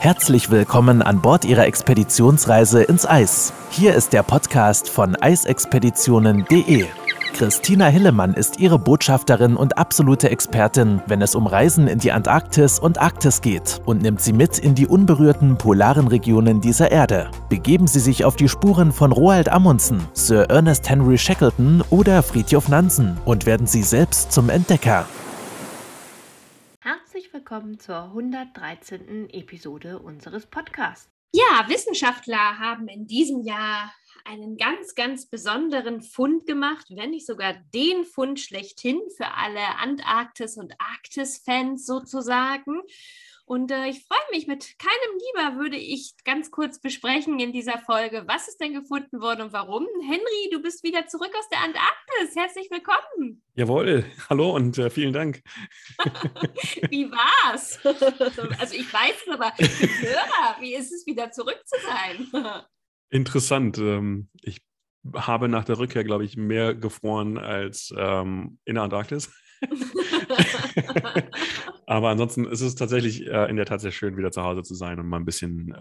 Herzlich willkommen an Bord Ihrer Expeditionsreise ins Eis. Hier ist der Podcast von eisexpeditionen.de. Christina Hillemann ist Ihre Botschafterin und absolute Expertin, wenn es um Reisen in die Antarktis und Arktis geht, und nimmt Sie mit in die unberührten polaren Regionen dieser Erde. Begeben Sie sich auf die Spuren von Roald Amundsen, Sir Ernest Henry Shackleton oder Fridtjof Nansen und werden Sie selbst zum Entdecker. Herzlich willkommen zur 113. Episode unseres Podcasts. Ja, Wissenschaftler haben in diesem Jahr einen ganz, ganz besonderen Fund gemacht, wenn nicht sogar den Fund schlechthin für alle Antarktis- und Arktis-Fans sozusagen. Und ich freue mich, mit keinem Lieber würde ich ganz kurz besprechen in dieser Folge, was ist denn gefunden worden und warum. Henry, du bist wieder zurück aus der Antarktis. Herzlich willkommen. Jawohl, hallo und vielen Dank. Wie war's? Also ich weiß es, aber ich höre, wie ist es, wieder zurück zu sein? Interessant. Ich habe nach der Rückkehr, glaube ich, mehr gefroren als in der Antarktis. Aber ansonsten ist es tatsächlich in der Tat sehr schön, wieder zu Hause zu sein und mal ein bisschen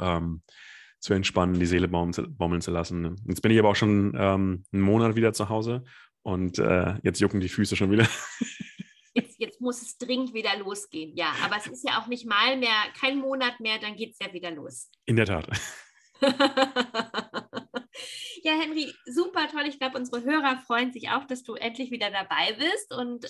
zu entspannen, die Seele baumeln zu lassen. Jetzt bin ich aber auch schon einen Monat wieder zu Hause und jetzt jucken die Füße schon wieder. Jetzt muss es dringend wieder losgehen, ja. Aber es ist ja auch nicht mal mehr, kein Monat mehr, dann geht es ja wieder los. In der Tat. Ja, Henry, super toll. Ich glaube, unsere Hörer freuen sich auch, dass du endlich wieder dabei bist. Und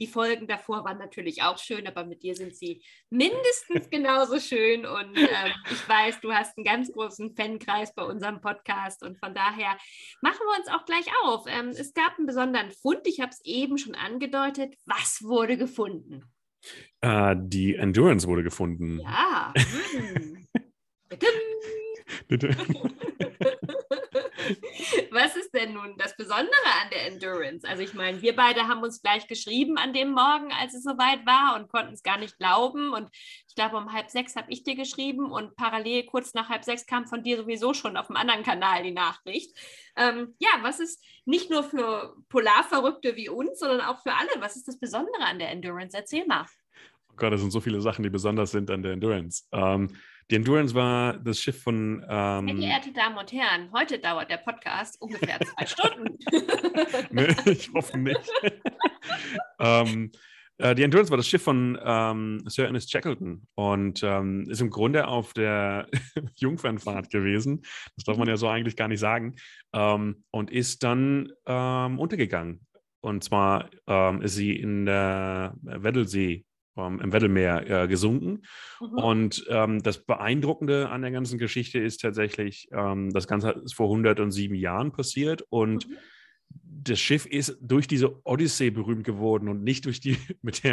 die Folgen davor waren natürlich auch schön, aber mit dir sind sie mindestens genauso schön. Und ich weiß, du hast einen ganz großen Fankreis bei unserem Podcast. Und von daher machen wir uns auch gleich auf. Es gab einen besonderen Fund. Ich habe es eben schon angedeutet. Was wurde gefunden? Die Endurance wurde gefunden. Ja. Bitte. Was ist denn nun das Besondere an der Endurance? Also ich meine, wir beide haben uns gleich geschrieben an dem Morgen, als es soweit war, und konnten es gar nicht glauben, und ich glaube, um 5:30 habe ich dir geschrieben und parallel kurz nach 5:30 kam von dir sowieso schon auf dem anderen Kanal die Nachricht. Ja, was ist nicht nur für Polarverrückte wie uns, sondern auch für alle, was ist das Besondere an der Endurance? Erzähl mal. Oh Gott, das sind so viele Sachen, die besonders sind an der Endurance. Die Endurance war das Schiff von... Sehr geehrte Damen und Herren, heute dauert der Podcast ungefähr 2 Stunden. Ne, ich hoffe nicht. Die Endurance war das Schiff von Sir Ernest Shackleton und ist im Grunde auf der Jungfernfahrt gewesen. Das darf man ja so eigentlich gar nicht sagen. Und ist dann untergegangen. Und zwar ist sie in der Weddellsee, im Weddellmeer gesunken. Mhm. Und das Beeindruckende an der ganzen Geschichte ist tatsächlich, das Ganze ist vor 107 Jahren passiert und das Schiff ist durch diese Odyssee berühmt geworden und nicht durch die mit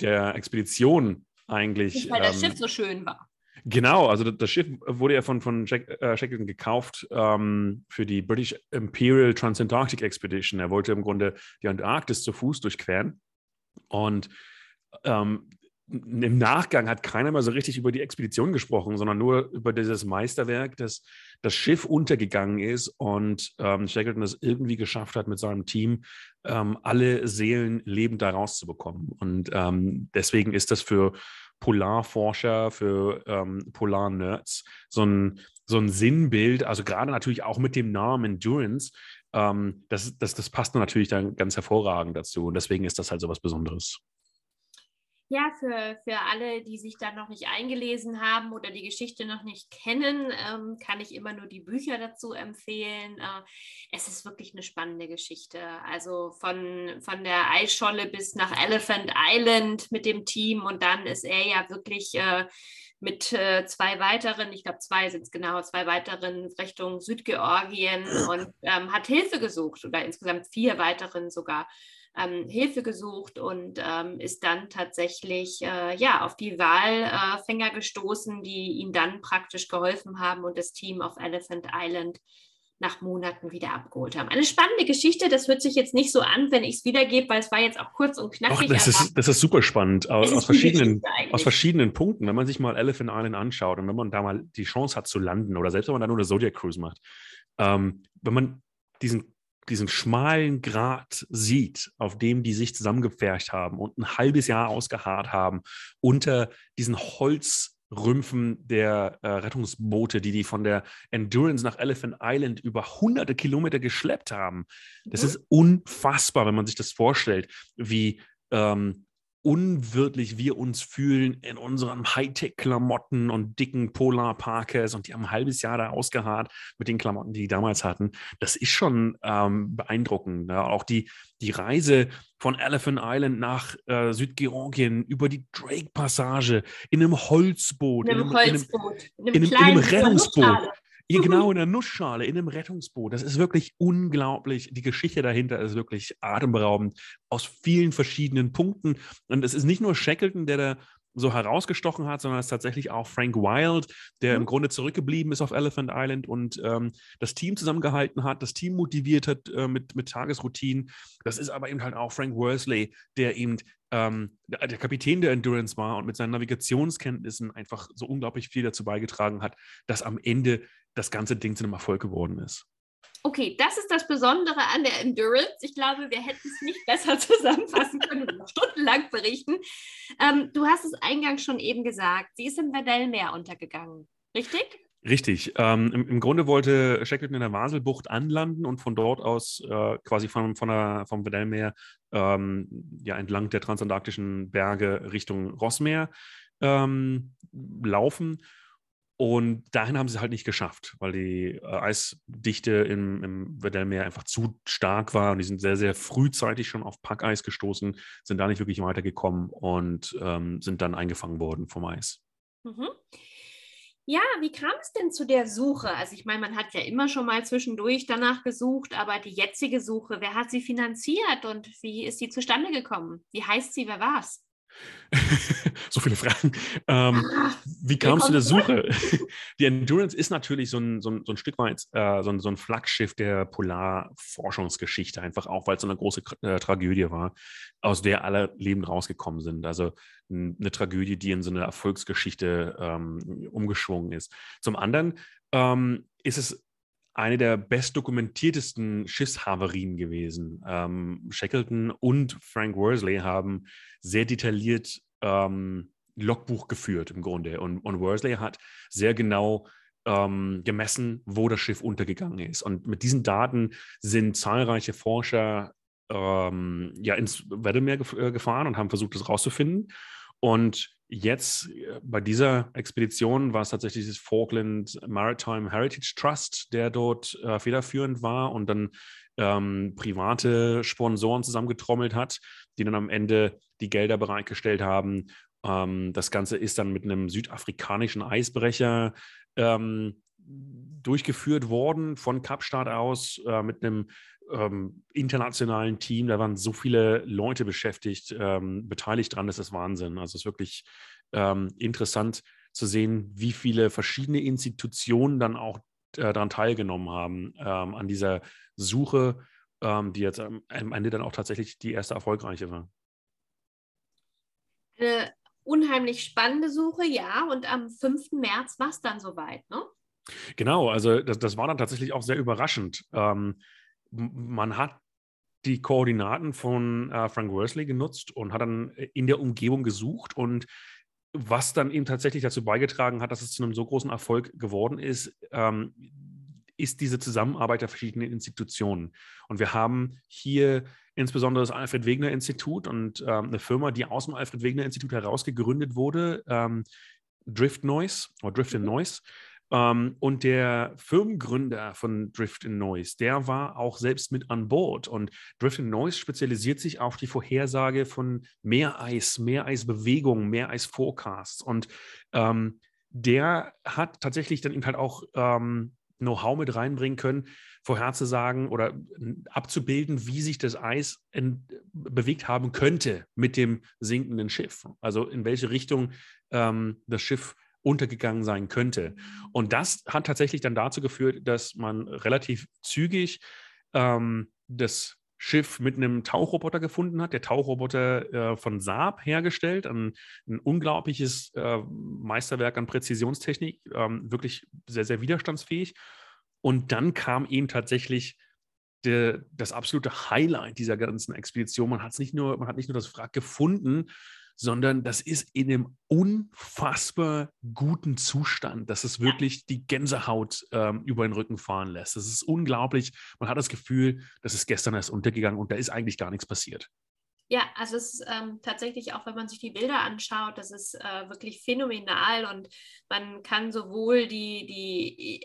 der Expedition eigentlich. Weil das Schiff so schön war. Genau, also das Schiff wurde ja von Shackleton gekauft für die British Imperial Transantarctic Expedition. Er wollte im Grunde die Antarktis zu Fuß durchqueren und im Nachgang hat keiner mal so richtig über die Expedition gesprochen, sondern nur über dieses Meisterwerk, dass das Schiff untergegangen ist und Shackleton es irgendwie geschafft hat, mit seinem Team alle Seelen lebend da rauszubekommen. Und deswegen ist das für Polarforscher, für Polar-Nerds so ein Sinnbild, also gerade natürlich auch mit dem Namen Endurance, das passt natürlich dann ganz hervorragend dazu. Und deswegen ist das halt so was Besonderes. Ja, für alle, die sich da noch nicht eingelesen haben oder die Geschichte noch nicht kennen, kann ich immer nur die Bücher dazu empfehlen. Es ist wirklich eine spannende Geschichte. Also von der Eisscholle bis nach Elephant Island mit dem Team, und dann ist er ja wirklich mit 2 weiteren, ich glaube 2 sind es genau, 2 weiteren Richtung Südgeorgien und hat Hilfe gesucht oder insgesamt 4 weiteren sogar. Hilfe gesucht und ist dann tatsächlich auf die Walfänger gestoßen, die ihm dann praktisch geholfen haben und das Team auf Elephant Island nach Monaten wieder abgeholt haben. Eine spannende Geschichte, das hört sich jetzt nicht so an, wenn ich es wiedergebe, weil es war jetzt auch kurz und knackig. Doch, das ist super spannend, aus verschiedenen Punkten. Wenn man sich mal Elephant Island anschaut und wenn man da mal die Chance hat zu landen oder selbst wenn man da nur eine Zodiac Cruise macht, wenn man diesen schmalen Grat sieht, auf dem die sich zusammengepfercht haben und ein halbes Jahr ausgeharrt haben unter diesen Holz, Rümpfen der Rettungsboote, die von der Endurance nach Elephant Island über hunderte Kilometer geschleppt haben. Das ist unfassbar, wenn man sich das vorstellt, wie unwirtlich wir uns fühlen in unseren Hightech-Klamotten und dicken Polar-Parkas, und die haben ein halbes Jahr da ausgeharrt mit den Klamotten, die damals hatten. Das ist schon beeindruckend. Ja. Auch die Reise von Elephant Island nach Südgeorgien über die Drake-Passage in einem Holzboot. In einem Rettungsboot. Ja, genau, in der Nussschale, in einem Rettungsboot. Das ist wirklich unglaublich. Die Geschichte dahinter ist wirklich atemberaubend aus vielen verschiedenen Punkten. Und es ist nicht nur Shackleton, der da so herausgestochen hat, sondern es ist tatsächlich auch Frank Wild, der im Grunde zurückgeblieben ist auf Elephant Island und das Team zusammengehalten hat, das Team motiviert hat mit Tagesroutinen. Das ist aber eben halt auch Frank Worsley, der eben der Kapitän der Endurance war und mit seinen Navigationskenntnissen einfach so unglaublich viel dazu beigetragen hat, dass am Ende das ganze Ding zu einem Erfolg geworden ist. Okay, das ist das Besondere an der Endurance. Ich glaube, wir hätten es nicht besser zusammenfassen können und stundenlang berichten. Du hast es eingangs schon eben gesagt, sie ist im Weddellmeer untergegangen, richtig? Richtig. Im Grunde wollte Shackleton in der Vaselbucht anlanden und von dort aus quasi vom Weddellmeer entlang der transantarktischen Berge Richtung Rossmeer laufen. Und dahin haben sie es halt nicht geschafft, weil die Eisdichte im Weddellmeer einfach zu stark war. Und die sind sehr, sehr frühzeitig schon auf Packeis gestoßen, sind da nicht wirklich weitergekommen und sind dann eingefangen worden vom Eis. Mhm. Ja, wie kam es denn zu der Suche? Also ich meine, man hat ja immer schon mal zwischendurch danach gesucht, aber die jetzige Suche, wer hat sie finanziert und wie ist sie zustande gekommen? Wie heißt sie, wer war's? So viele Fragen. Wie kam es zu der Suche? Die Endurance ist natürlich so ein Stück weit so ein Flaggschiff der Polarforschungsgeschichte, einfach auch, weil es so eine große Tragödie war, aus der alle lebend rausgekommen sind. Also eine Tragödie, die in so eine Erfolgsgeschichte umgeschwungen ist. Zum anderen ist es eine der bestdokumentiertesten Schiffshavarien gewesen. Shackleton und Frank Worsley haben sehr detailliert Logbuch geführt im Grunde. Und Worsley hat sehr genau gemessen, wo das Schiff untergegangen ist. Und mit diesen Daten sind zahlreiche Forscher ins Weddellmeer gefahren und haben versucht, das rauszufinden. Und jetzt bei dieser Expedition war es tatsächlich das Falkland Maritime Heritage Trust, der dort federführend war und dann private Sponsoren zusammengetrommelt hat, die dann am Ende die Gelder bereitgestellt haben. Das Ganze ist dann mit einem südafrikanischen Eisbrecher durchgeführt worden von Kapstadt aus mit einem internationalen Team. Da waren so viele Leute beteiligt dran, das ist Wahnsinn. Also es ist wirklich interessant zu sehen, wie viele verschiedene Institutionen dann auch daran teilgenommen haben an dieser Suche, die jetzt am Ende dann auch tatsächlich die erste erfolgreiche war. Eine unheimlich spannende Suche, ja. Und am 5. März war es dann soweit, ne? Genau, also das war dann tatsächlich auch sehr überraschend. Man hat die Koordinaten von Frank Worsley genutzt und hat dann in der Umgebung gesucht, und was dann eben tatsächlich dazu beigetragen hat, dass es zu einem so großen Erfolg geworden ist, ist diese Zusammenarbeit der verschiedenen Institutionen. Und wir haben hier insbesondere das Alfred-Wegener-Institut und eine Firma, die aus dem Alfred-Wegener-Institut heraus gegründet wurde, Drift and Noise. Und der Firmengründer von Drift and Noise, der war auch selbst mit an Bord. Und Drift and Noise spezialisiert sich auf die Vorhersage von Meereis, Meereisbewegungen, Meereisforecasts. Und der hat tatsächlich dann eben halt auch Know-how mit reinbringen können, vorherzusagen oder abzubilden, wie sich das Eis bewegt haben könnte mit dem sinkenden Schiff. Also in welche Richtung das Schiff untergegangen sein könnte. Und das hat tatsächlich dann dazu geführt, dass man relativ zügig das Schiff mit einem Tauchroboter gefunden hat. Der Tauchroboter von Saab hergestellt, ein unglaubliches Meisterwerk an Präzisionstechnik, wirklich sehr, sehr widerstandsfähig. Und dann kam eben tatsächlich das absolute Highlight dieser ganzen Expedition. Man hat nicht nur das Wrack gefunden, sondern das ist in einem unfassbar guten Zustand, dass es wirklich die Gänsehaut über den Rücken fahren lässt. Das ist unglaublich. Man hat das Gefühl, das ist gestern erst untergegangen und da ist eigentlich gar nichts passiert. Ja, also es ist tatsächlich auch, wenn man sich die Bilder anschaut, das ist wirklich phänomenal und man kann sowohl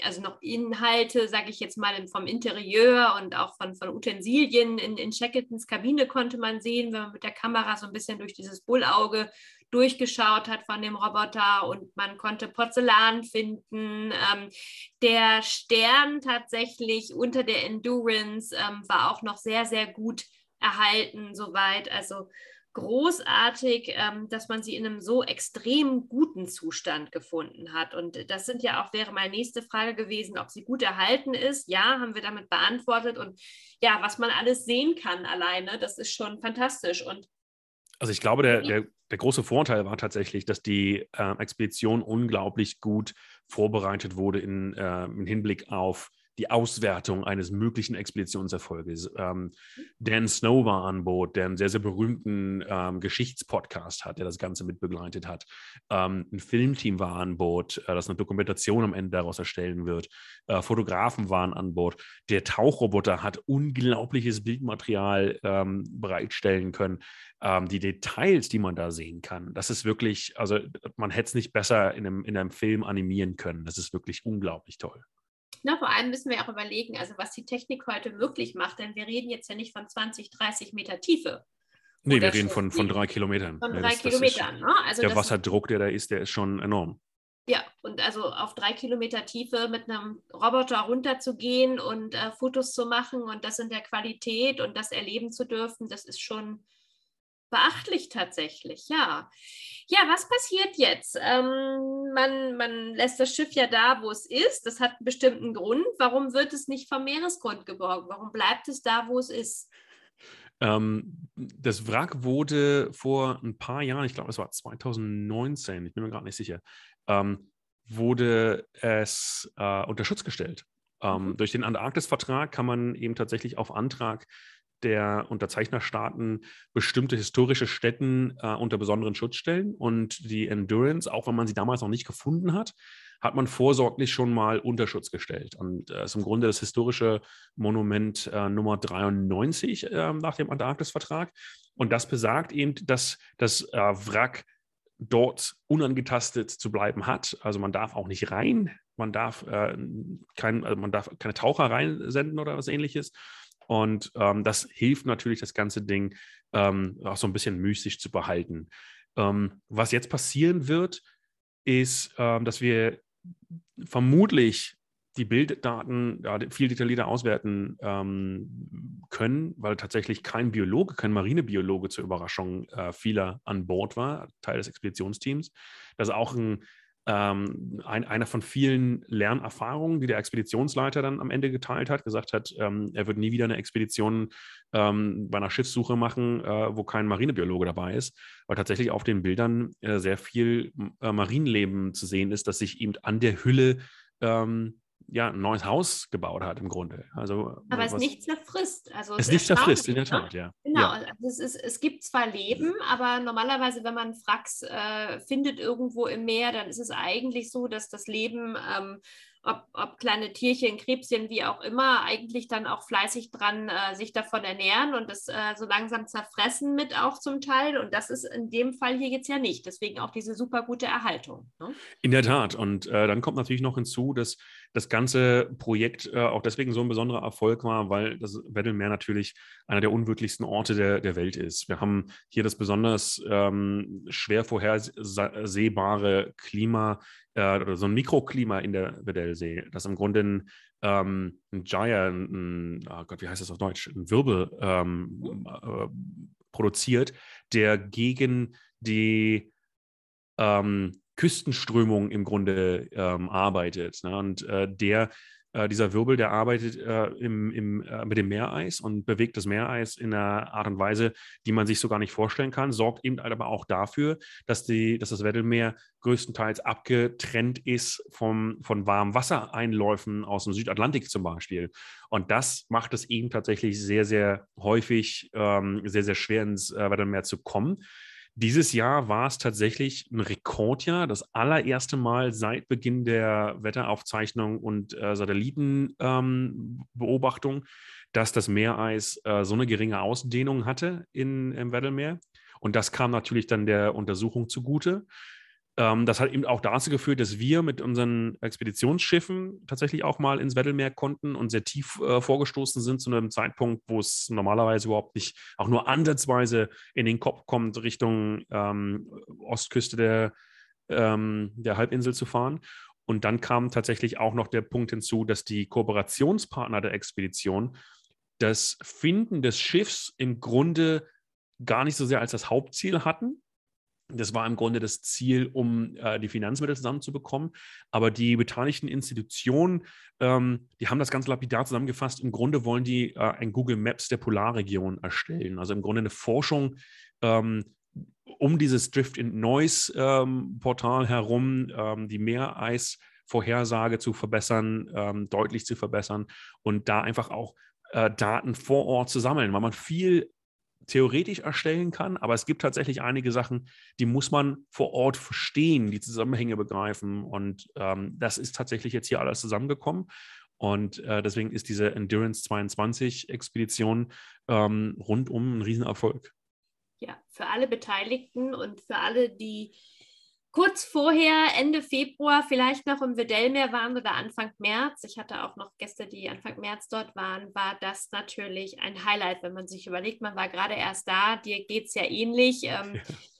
also noch Inhalte, sage ich jetzt mal, vom Interieur und auch von Utensilien in Shackletons Kabine konnte man sehen, wenn man mit der Kamera so ein bisschen durch dieses Bullauge durchgeschaut hat von dem Roboter und man konnte Porzellan finden. Der Stern tatsächlich unter der Endurance war auch noch sehr, sehr gut erhalten soweit, also großartig, dass man sie in einem so extrem guten Zustand gefunden hat und das sind ja auch, wäre meine nächste Frage gewesen, ob sie gut erhalten ist, ja, haben wir damit beantwortet und ja, was man alles sehen kann alleine, das ist schon fantastisch und also ich glaube, der große Vorteil war tatsächlich, dass die Expedition unglaublich gut vorbereitet wurde im Hinblick auf die Auswertung eines möglichen Expeditionserfolges. Dan Snow war an Bord, der einen sehr, sehr berühmten Geschichtspodcast hat, der das Ganze mit begleitet hat. Ein Filmteam war an Bord, das eine Dokumentation am Ende daraus erstellen wird. Fotografen waren an Bord. Der Tauchroboter hat unglaubliches Bildmaterial bereitstellen können. Die Details, die man da sehen kann, das ist wirklich, also man hätte es nicht besser in einem Film animieren können. Das ist wirklich unglaublich toll. Na, vor allem müssen wir auch überlegen, also was die Technik heute möglich macht, denn wir reden jetzt ja nicht von 20, 30 Meter Tiefe. Nee, wir reden von 3 Kilometern. Von 3 Kilometern, ne? Also der Wasserdruck, der da ist, der ist schon enorm. Ja, und also auf 3 Kilometer Tiefe mit einem Roboter runterzugehen und Fotos zu machen und das in der Qualität und das erleben zu dürfen, das ist schon beachtlich tatsächlich, ja. Ja, was passiert jetzt? Man lässt das Schiff ja da, wo es ist. Das hat einen bestimmten Grund. Warum wird es nicht vom Meeresgrund geborgen? Warum bleibt es da, wo es ist? Das Wrack wurde vor ein paar Jahren, ich glaube, es war 2019, ich bin mir gerade nicht sicher, wurde es unter Schutz gestellt. Durch den Antarktis-Vertrag kann man eben tatsächlich auf Antrag der Unterzeichnerstaaten bestimmte historische Stätten unter besonderen Schutz stellen. Und die Endurance, auch wenn man sie damals noch nicht gefunden hat, hat man vorsorglich schon mal unter Schutz gestellt. Und ist im Grunde das historische Monument Nummer 93 nach dem Antarktis-Vertrag. Und das besagt eben, dass das Wrack dort unangetastet zu bleiben hat. Also man darf auch nicht rein, man darf keine Taucher reinsenden oder was Ähnliches. Und das hilft natürlich, das ganze Ding auch so ein bisschen mystisch zu behalten. Was jetzt passieren wird, ist, dass wir vermutlich die Bilddaten viel detaillierter auswerten können, weil tatsächlich kein Marinebiologe zur Überraschung vieler an Bord war, Teil des Expeditionsteams. Das ist auch einer von vielen Lernerfahrungen, die der Expeditionsleiter dann am Ende geteilt hat, gesagt hat, er wird nie wieder eine Expedition bei einer Schiffssuche machen, wo kein Marinebiologe dabei ist, weil tatsächlich auf den Bildern sehr viel Marienleben zu sehen ist, das sich eben an der Hülle ein neues Haus gebaut hat im Grunde. Also, aber es nicht zerfrisst. Also es nicht zerfrisst, in der Tat, ja. Genau, ja. Also es gibt zwar Leben, aber normalerweise, wenn man Wracks findet irgendwo im Meer, dann ist es eigentlich so, dass das Leben, ob kleine Tierchen, Krebschen, wie auch immer, eigentlich dann auch fleißig dran sich davon ernähren und das so langsam zerfressen mit auch zum Teil. Und das ist in dem Fall hier jetzt ja nicht. Deswegen auch diese super gute Erhaltung. Ne? In der Tat. Und dann kommt natürlich noch hinzu, dass das ganze Projekt auch deswegen so ein besonderer Erfolg war, weil das Weddellmeer natürlich einer der unwirtlichsten Orte der Welt ist. Wir haben hier das besonders schwer vorhersehbare Klima, oder so ein Mikroklima in der Weddellsee, das im Grunde ein Gyre, wie heißt das auf Deutsch, ein Wirbel produziert, der gegen die Küstenströmung im Grunde arbeitet. Ne? Und dieser Wirbel, der arbeitet mit dem Meereis und bewegt das Meereis in einer Art und Weise, die man sich so gar nicht vorstellen kann, sorgt eben aber auch dafür, dass das Weddellmeer größtenteils abgetrennt ist von warmen Wassereinläufen aus dem Südatlantik zum Beispiel. Und das macht es eben tatsächlich sehr, sehr häufig, sehr, sehr schwer ins Weddellmeer zu kommen. Dieses Jahr war es tatsächlich ein Rekordjahr, das allererste Mal seit Beginn der Wetteraufzeichnung und Satellitenbeobachtung, dass das Meereis so eine geringe Ausdehnung hatte im Weddellmeer. Und das kam natürlich dann der Untersuchung zugute. Das hat eben auch dazu geführt, dass wir mit unseren Expeditionsschiffen tatsächlich auch mal ins Weddellmeer konnten und sehr tief vorgestoßen sind zu einem Zeitpunkt, wo es normalerweise überhaupt nicht auch nur ansatzweise in den Kopf kommt, Richtung Ostküste der Halbinsel zu fahren. Und dann kam tatsächlich auch noch der Punkt hinzu, dass die Kooperationspartner der Expedition das Finden des Schiffs im Grunde gar nicht so sehr als das Hauptziel hatten. Das war im Grunde das Ziel, um die Finanzmittel zusammenzubekommen. Aber die beteiligten Institutionen, die haben das ganz lapidar zusammengefasst. Im Grunde wollen die ein Google Maps der Polarregion erstellen. Also im Grunde eine Forschung um dieses Drift and Noise Portal herum, die Meereisvorhersage zu verbessern, deutlich zu verbessern und da einfach auch Daten vor Ort zu sammeln, weil man viel theoretisch erstellen kann, aber es gibt tatsächlich einige Sachen, die muss man vor Ort verstehen, die Zusammenhänge begreifen und das ist tatsächlich jetzt hier alles zusammengekommen und deswegen ist diese Endurance 22 Expedition rundum ein Riesenerfolg. Ja, für alle Beteiligten und für alle, die kurz vorher, Ende Februar, vielleicht noch im Weddellmeer waren oder Anfang März, ich hatte auch noch Gäste, die Anfang März dort waren, war das natürlich ein Highlight, wenn man sich überlegt, man war gerade erst da, dir geht es ja ähnlich. Ja.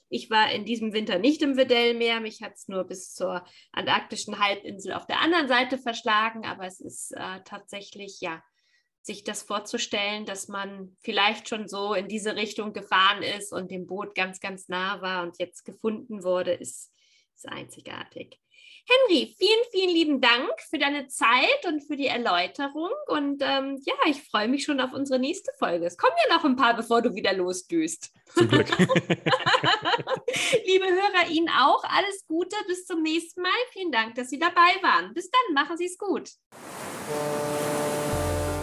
Ich war in diesem Winter nicht im Weddellmeer, mich hat es nur bis zur antarktischen Halbinsel auf der anderen Seite verschlagen, aber es ist tatsächlich, ja, sich das vorzustellen, dass man vielleicht schon so in diese Richtung gefahren ist und dem Boot ganz, ganz nah war und jetzt gefunden wurde, ist einzigartig. Henry, vielen, vielen lieben Dank für deine Zeit und für die Erläuterung und ja, ich freue mich schon auf unsere nächste Folge. Es kommen ja noch ein paar, bevor du wieder losdüst. Zum Glück. Liebe Hörer, Ihnen auch alles Gute, bis zum nächsten Mal. Vielen Dank, dass Sie dabei waren. Bis dann, machen Sie es gut.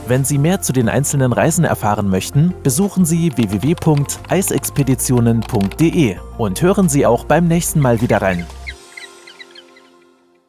Wenn Sie mehr zu den einzelnen Reisen erfahren möchten, besuchen Sie www.eisexpeditionen.de und hören Sie auch beim nächsten Mal wieder rein.